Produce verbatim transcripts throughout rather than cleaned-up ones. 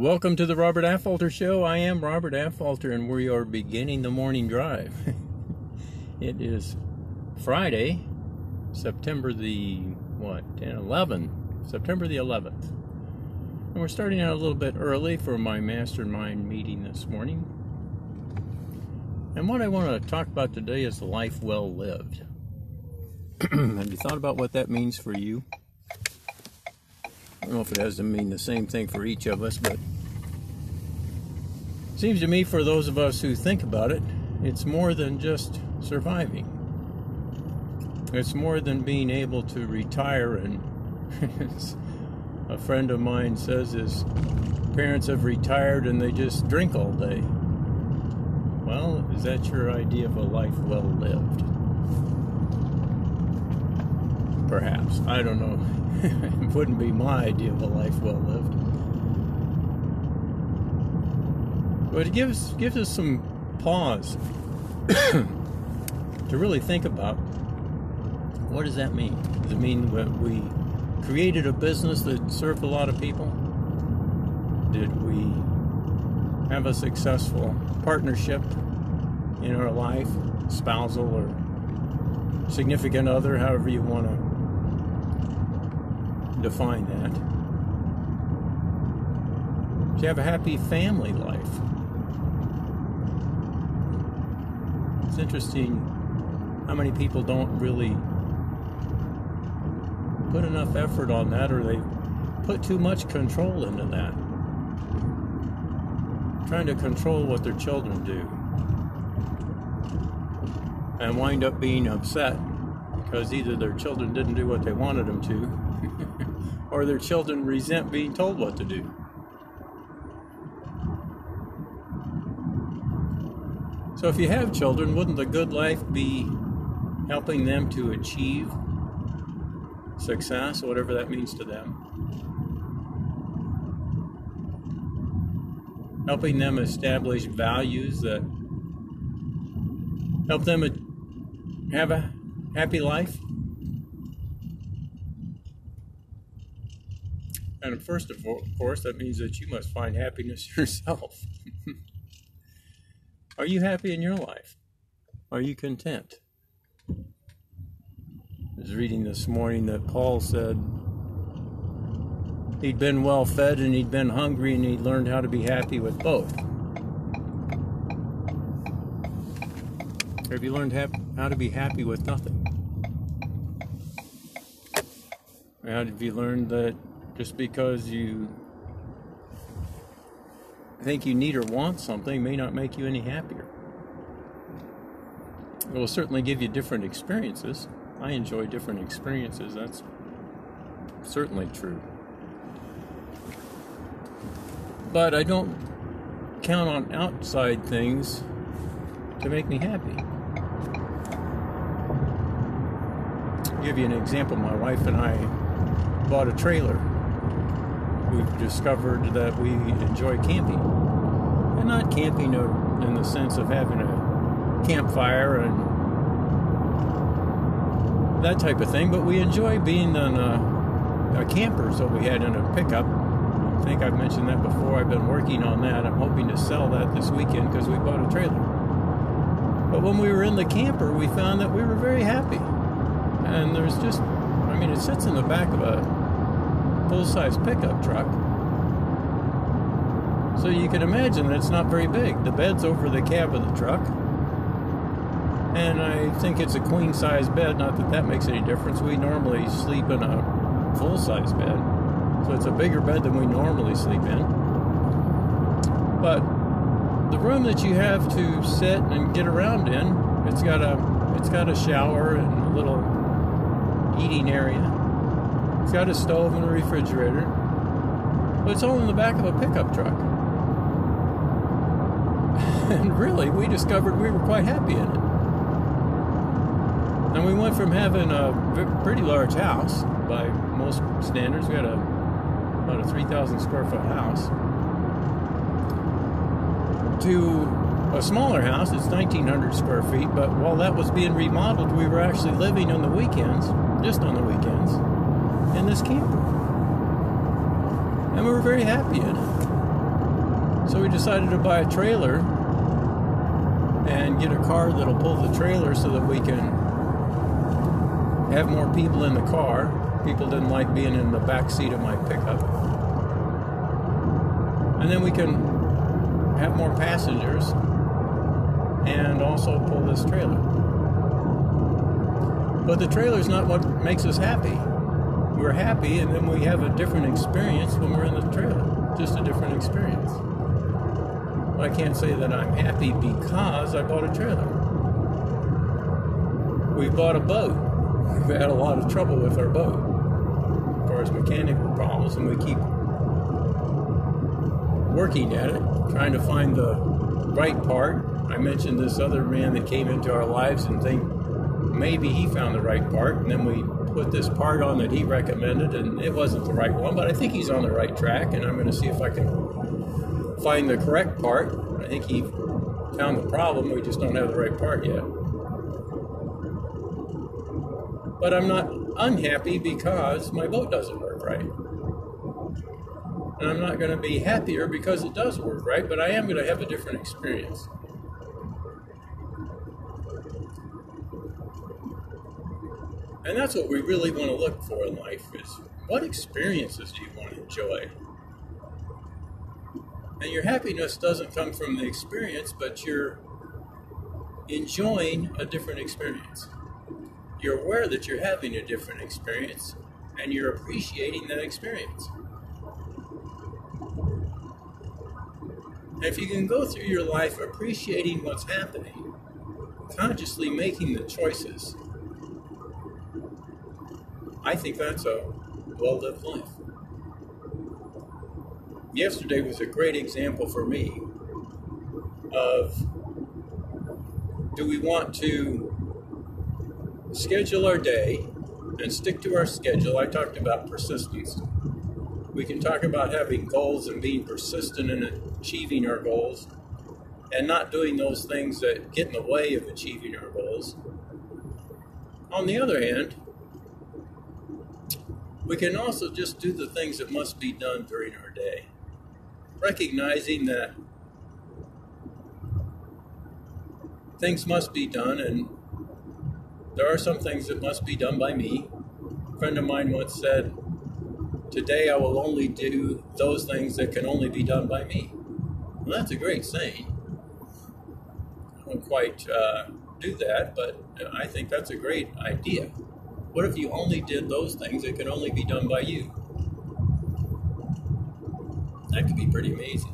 Welcome to the Robert Affalter Show. I am Robert Affalter, and we are beginning the morning drive. It is Friday, September the, what, ten, eleven, September the eleventh. And we're starting out a little bit early for my mastermind meeting this morning. And what I want to talk about today is life well lived. Have you thought about what that means for you? I don't know if it has to mean the same thing for each of us, but it seems to me for those of us who think about it, it's more than just surviving. It's more than being able to retire, and as a friend of mine says, his parents have retired and they just drink all day. Well, is that your idea of a life well lived? Perhaps. I don't know. It wouldn't be my idea of a life well lived. But it gives, gives us some pause to really think about, what does that mean? Does it mean that we created a business that served a lot of people? Did we have a successful partnership in our life, spousal or significant other, however you want to define that? To have a happy family life. It's interesting how many people don't really put enough effort on that, or they put too much control into that. Trying to control what their children do, and wind up being upset because either their children didn't do what they wanted them to, or their children resent being told what to do. So if you have children, wouldn't the good life be helping them to achieve success, whatever that means to them? Helping them establish values that help them have a happy life? And first of all, of course, that means that you must find happiness yourself. Are you happy in your life? Are you content? I was reading this morning that Paul said he'd been well fed and he'd been hungry and he'd learned how to be happy with both. Or have you learned how to be happy with nothing? Or have you learned that just because you think you need or want something may not make you any happier? It will certainly give you different experiences. I enjoy different experiences, that's certainly true. But I don't count on outside things to make me happy. I'll give you an example. My wife and I bought a trailer. We've discovered that we enjoy camping, and not camping in the sense of having a campfire and that type of thing, but we enjoy being on a, a camper. So we had in a pickup. I think I've mentioned that before. I've been working on that. I'm hoping to sell that this weekend because we bought a trailer. But when we were in the camper, we found that we were very happy, and there's just, I mean, it sits in the back of a full-size pickup truck, so you can imagine that it's not very big. The bed's over the cab of the truck, and I think it's a queen-size bed. Not that that makes any difference. We normally sleep in a full-size bed, so it's a bigger bed than we normally sleep in. But the room that you have to sit and get around in, it's got a it's got a shower and a little eating area. It's got a stove and a refrigerator, but it's all in the back of a pickup truck. And really, we discovered we were quite happy in it. And we went from having a pretty large house, by most standards. We had a, about a three thousand square foot house, to a smaller house. It's nineteen hundred square feet, but while that was being remodeled, we were actually living on the weekends, just on the weekends, in this camper, and we were very happy in it. So we decided to buy a trailer and get a car that'll pull the trailer so that we can have more people in the car. People didn't like being in the back seat of my pickup. And then we can have more passengers and also pull this trailer. But the trailer's not what makes us happy. We're happy, and then we have a different experience when we're in the trailer. Just a different experience. But I can't say that I'm happy because I bought a trailer. We bought a boat. We've had a lot of trouble with our boat as far as mechanical problems, and we keep working at it, trying to find the right part. I mentioned this other man that came into our lives and think maybe he found the right part, and then we put this part on that he recommended, and it wasn't the right one, but I think he's on the right track, and I'm going to see if I can find the correct part. I think he found the problem, we just don't have the right part yet. But I'm not unhappy because my boat doesn't work right. And I'm not going to be happier because it does work right, but I am going to have a different experience. And that's what we really want to look for in life, is what experiences do you want to enjoy? And your happiness doesn't come from the experience, but you're enjoying a different experience. You're aware that you're having a different experience, and you're appreciating that experience. And if you can go through your life appreciating what's happening, consciously making the choices, I think that's a well-lived life. Yesterday was a great example for me of, do we want to schedule our day and stick to our schedule? I talked about persistence. We can talk about having goals and being persistent in achieving our goals and not doing those things that get in the way of achieving our goals. On the other hand, we can also just do the things that must be done during our day, recognizing that things must be done, and there are some things that must be done by me. A friend of mine once said, "Today I will only do those things that can only be done by me." Well, that's a great saying. I don't quite uh, do that, but I think that's a great idea. What if you only did those things that can only be done by you? That could be pretty amazing.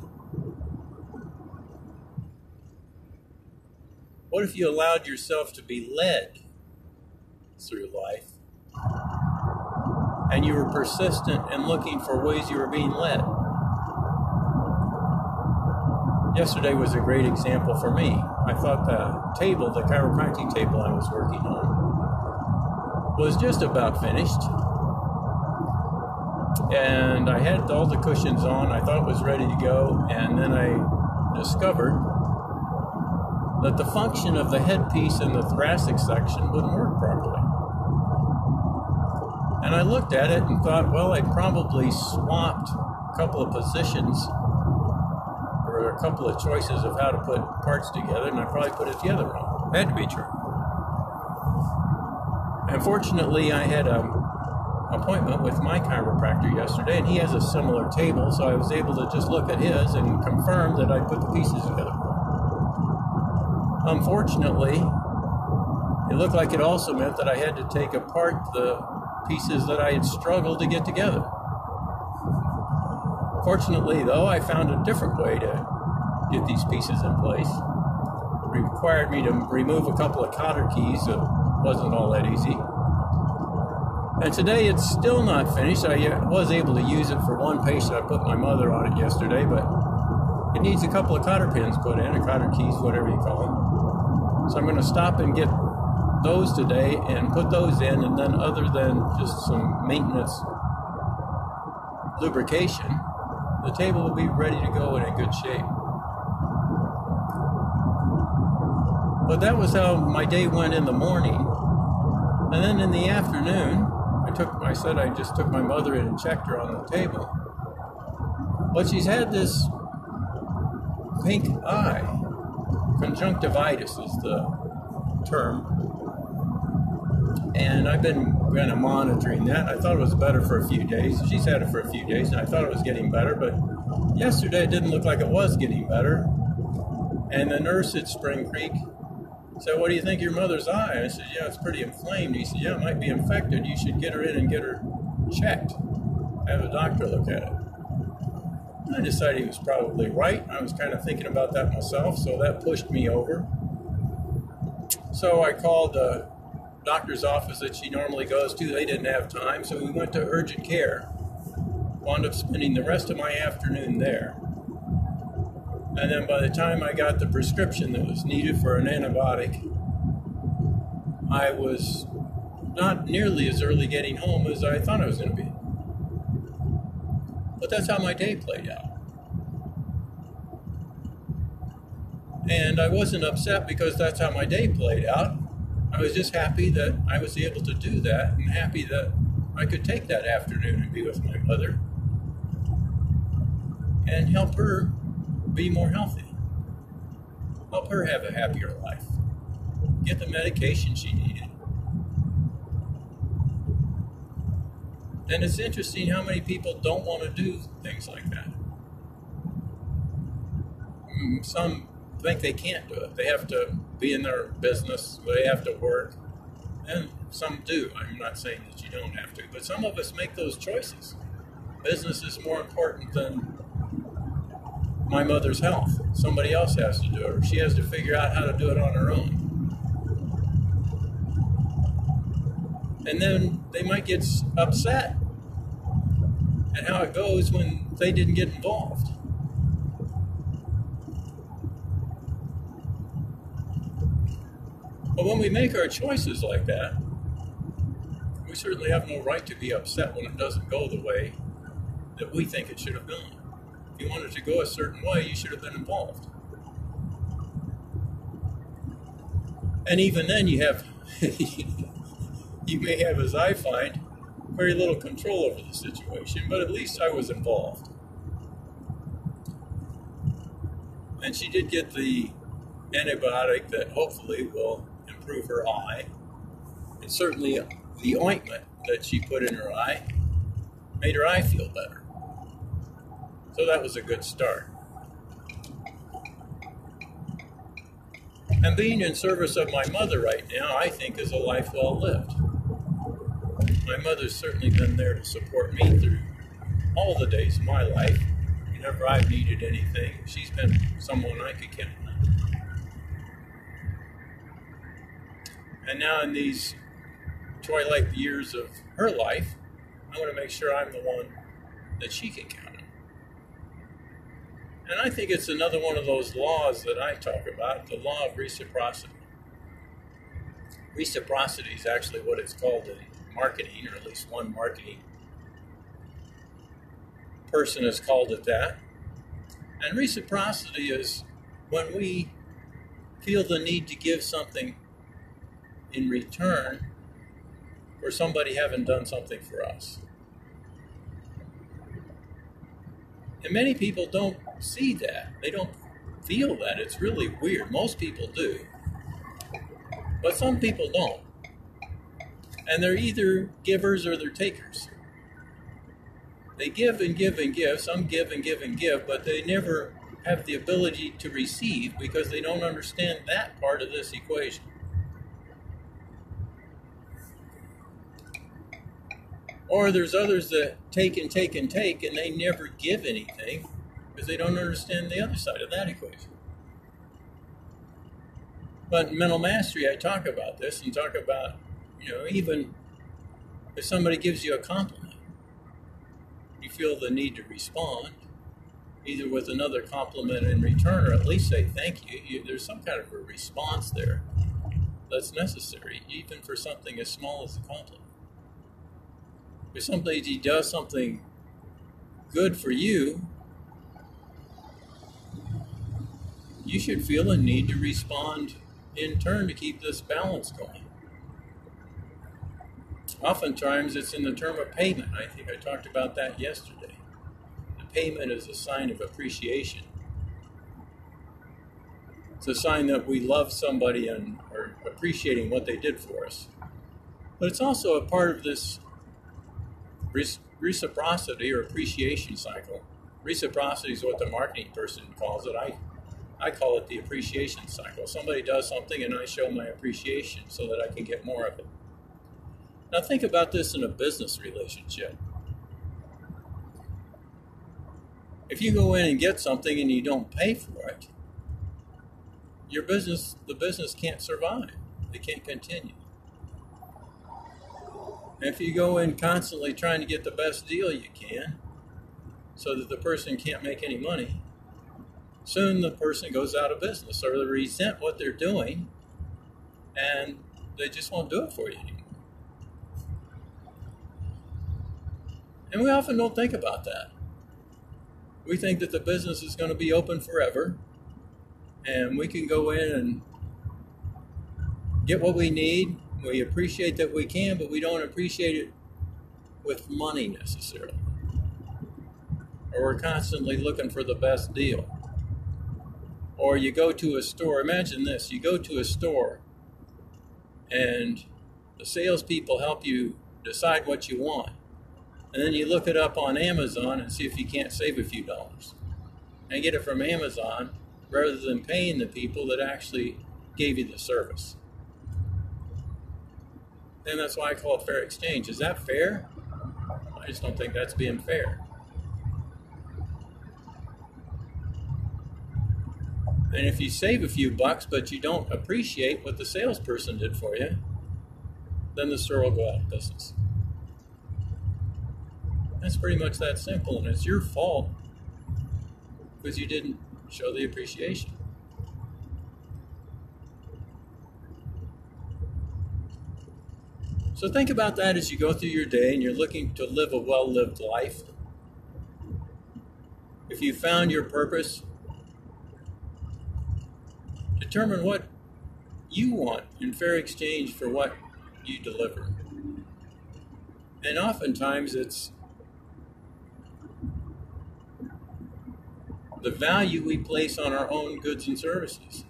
What if you allowed yourself to be led through life and you were persistent in looking for ways you were being led? Yesterday was a great example for me. I thought the table, the chiropractic table I was working on, was just about finished, and I had all the cushions on. I thought it was ready to go, and then I discovered that the function of the headpiece in the thoracic section wouldn't work properly. And I looked at it and thought, well, I probably swapped a couple of positions or a couple of choices of how to put parts together, and I probably put it the other wrong. Had to be true. Unfortunately, I had an appointment with my chiropractor yesterday, and he has a similar table, so I was able to just look at his and confirm that I put the pieces together. Unfortunately, it looked like it also meant that I had to take apart the pieces that I had struggled to get together. Fortunately, though, I found a different way to get these pieces in place. It required me to remove a couple of cotter keys. Wasn't all that easy. And today it's still not finished. I was able to use it for one patient. I put my mother on it yesterday, but it needs a couple of cotter pins put in, or cotter keys, whatever you call them. So I'm going to stop and get those today and put those in, and then other than just some maintenance lubrication, the table will be ready to go and in good shape. But that was how my day went in the morning. And then in the afternoon, I took, I said I just took my mother in and checked her on the table. But she's had this pink eye. Conjunctivitis is the term. And I've been kind of monitoring that. I thought it was better for a few days. She's had it for a few days, and I thought it was getting better. But yesterday, it didn't look like it was getting better. And the nurse at Spring Creek said, "What do you think of your mother's eye?" I said, "Yeah, it's pretty inflamed." He said, "Yeah, it might be infected. You should get her in and get her checked. Have a doctor look at it." I decided he was probably right. I was kind of thinking about that myself, so that pushed me over. So I called the doctor's office that she normally goes to. They didn't have time, so we went to urgent care. Wound up spending the rest of my afternoon there. And then by the time I got the prescription that was needed for an antibiotic, I was not nearly as early getting home as I thought I was going to be. But that's how my day played out. And I wasn't upset because that's how my day played out. I was just happy that I was able to do that, and happy that I could take that afternoon and be with my mother and help her be more healthy, help her have a happier life, get the medication she needed. And it's interesting how many people don't want to do things like that. Some think they can't do it. They have to be in their business, they have to work, and some do. I'm not saying that you don't have to, but some of us make those choices. Business is more important than my mother's health. Somebody else has to do it, or she has to figure out how to do it on her own. And then they might get upset at how it goes when they didn't get involved. But when we make our choices like that, we certainly have no right to be upset when it doesn't go the way that we think it should have gone. If you wanted to go a certain way, you should have been involved. And even then you have, you may have, as I find, very little control over the situation, but at least I was involved. And she did get the antibiotic that hopefully will improve her eye. And certainly the ointment that she put in her eye made her eye feel better. So that was a good start. And being in service of my mother right now, I think, is a life well lived. My mother's certainly been there to support me through all the days of my life. Whenever I've needed anything, she's been someone I could count on. And now in these twilight years of her life, I want to make sure I'm the one that she can count on. And I think it's another one of those laws that I talk about, the law of reciprocity. Reciprocity is actually what it's called in marketing, or at least one marketing person has called it that. And reciprocity is when we feel the need to give something in return for somebody having done something for us. And many people don't see that. They don't feel that. It's really weird. Most people do. But some people don't. And they're either givers or they're takers. They give and give and give. Some give and give and give, but they never have the ability to receive because they don't understand that part of this equation. Or there's others that take and take and take, and they never give anything because they don't understand the other side of that equation. But in mental mastery, I talk about this and talk about, you know, even if somebody gives you a compliment, you feel the need to respond, either with another compliment in return or at least say thank you. you there's some kind of a response there that's necessary, even for something as small as a compliment. If somebody does something good for you, you should feel a need to respond in turn to keep this balance going. Oftentimes it's in the term of payment. I think I talked about that yesterday. The payment is a sign of appreciation. It's a sign that we love somebody and are appreciating what they did for us. But it's also a part of this reciprocity or appreciation cycle. Reciprocity is what the marketing person calls it. I, I call it the appreciation cycle. Somebody does something and I show my appreciation so that I can get more of it. Now think about this in a business relationship. If you go in and get something and you don't pay for it, your business, the business can't survive. They can't continue. And if you go in constantly trying to get the best deal you can so that the person can't make any money, soon the person goes out of business, or they resent what they're doing and they just won't do it for you anymore. And we often don't think about that. We think that the business is going to be open forever and we can go in and get what we need. We appreciate that we can, but we don't appreciate it with money necessarily. Or we're constantly looking for the best deal. Or you go to a store, imagine this, you go to a store and the salespeople help you decide what you want. And then you look it up on Amazon and see if you can't save a few dollars. And get it from Amazon rather than paying the people that actually gave you the service. And that's why I call it fair exchange. Is that fair? I just don't think that's being fair. And if you save a few bucks, but you don't appreciate what the salesperson did for you, then the store will go out of business. That's pretty much that simple, and it's your fault because you didn't show the appreciation. So think about that as you go through your day and you're looking to live a well-lived life. If you found your purpose, determine what you want in fair exchange for what you deliver. And oftentimes it's the value we place on our own goods and services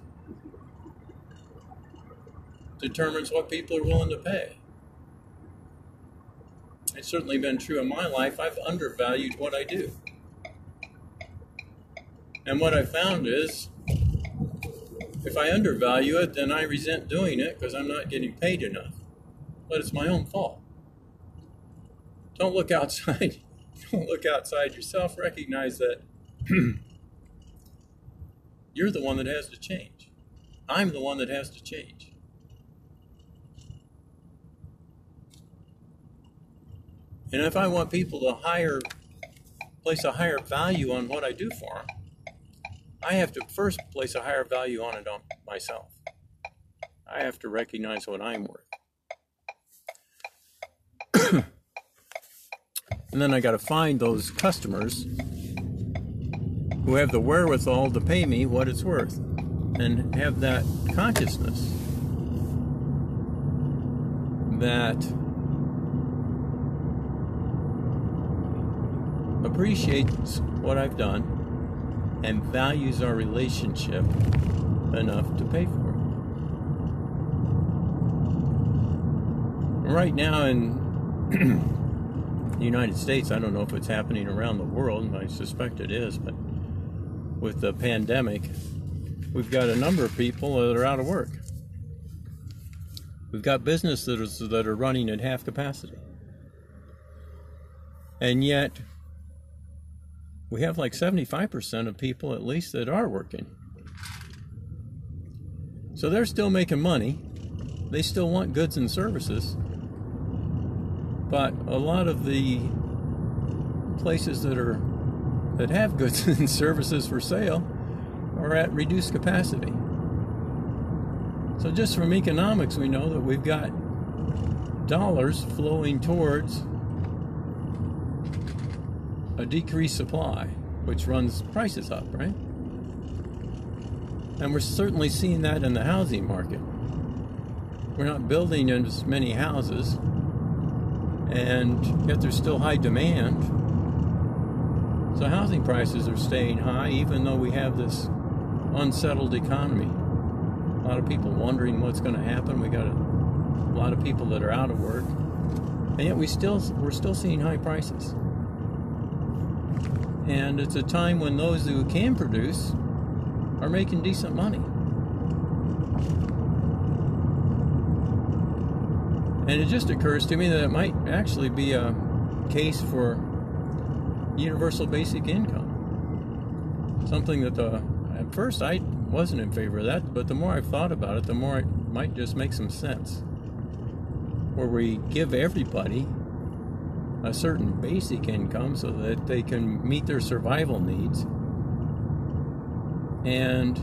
determines what people are willing to pay. It's certainly been true in my life. I've undervalued what I do. And what I found is, if I undervalue it, then I resent doing it because I'm not getting paid enough. But it's my own fault. Don't look outside. Don't look outside yourself. Recognize that you're the one that has to change. I'm the one that has to change. And if I want people to higher, place a higher value on what I do for them, I have to first place a higher value on it on myself. I have to recognize what I'm worth. And then I got to find those customers who have the wherewithal to pay me what it's worth and have that consciousness that appreciates what I've done and values our relationship enough to pay for it. Right now in the United States, I don't know if it's happening around the world, and I suspect it is, but with the pandemic, we've got a number of people that are out of work. We've got businesses that are running at half capacity. And yet, we have like seventy-five percent of people at least that are working. So they're still making money. They still want goods and services. But a lot of the places that are that have goods and services for sale are at reduced capacity. So just from economics, we know that we've got dollars flowing towards a decreased supply, which runs prices up, right? And we're certainly seeing that in the housing market. We're not building as many houses, and yet there's still high demand. So housing prices are staying high, even though we have this unsettled economy. A lot of people wondering what's going to happen. We got a, a lot of people that are out of work, and yet we still we're still seeing high prices. And it's a time when those who can produce are making decent money. And it just occurs to me that it might actually be a case for universal basic income. Something that the, at first I wasn't in favor of that, but the more I've thought about it, the more it might just make some sense. Where we give everybody a certain basic income so that they can meet their survival needs. And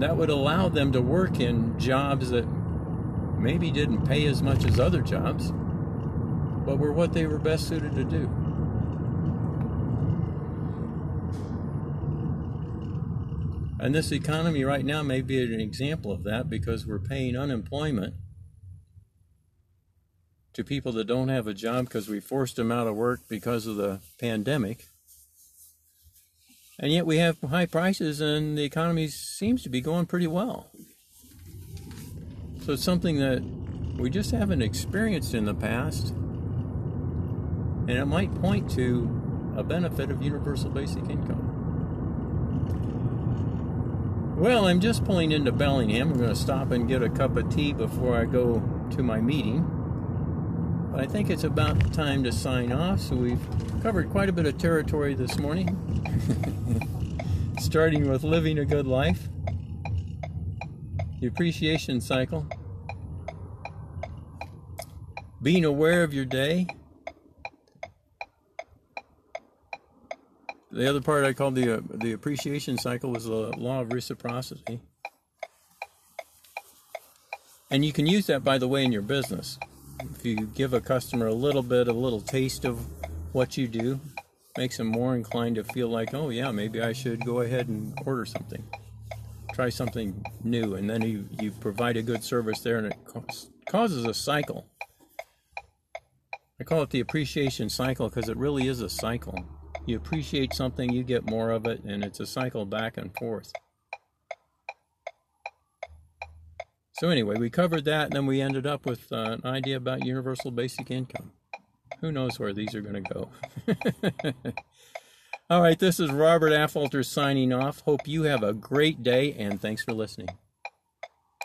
that would allow them to work in jobs that maybe didn't pay as much as other jobs, but were what they were best suited to do. And this economy right now may be an example of that, because we're paying unemployment to people that don't have a job because we forced them out of work because of the pandemic. And yet we have high prices and the economy seems to be going pretty well. So it's something that we just haven't experienced in the past, and it might point to a benefit of universal basic income. Well, I'm just pulling into Bellingham. I'm going to stop and get a cup of tea before I go to my meeting. But I think it's about time to sign off, so we've covered quite a bit of territory this morning, starting with living a good life, the appreciation cycle, being aware of your day. The other part I called the, uh, the appreciation cycle was the law of reciprocity. And you can use that, by the way, in your business. If you give a customer a little bit, a little taste of what you do, makes them more inclined to feel like, oh yeah, maybe I should go ahead and order something. Try something new, and then you, you provide a good service there, and it causes a cycle. I call it the appreciation cycle because it really is a cycle. You appreciate something, you get more of it, and it's a cycle back and forth. So anyway, we covered that, and then we ended up with uh, an idea about universal basic income. Who knows where these are going to go? All right, this is Robert Affalter signing off. Hope you have a great day, and thanks for listening.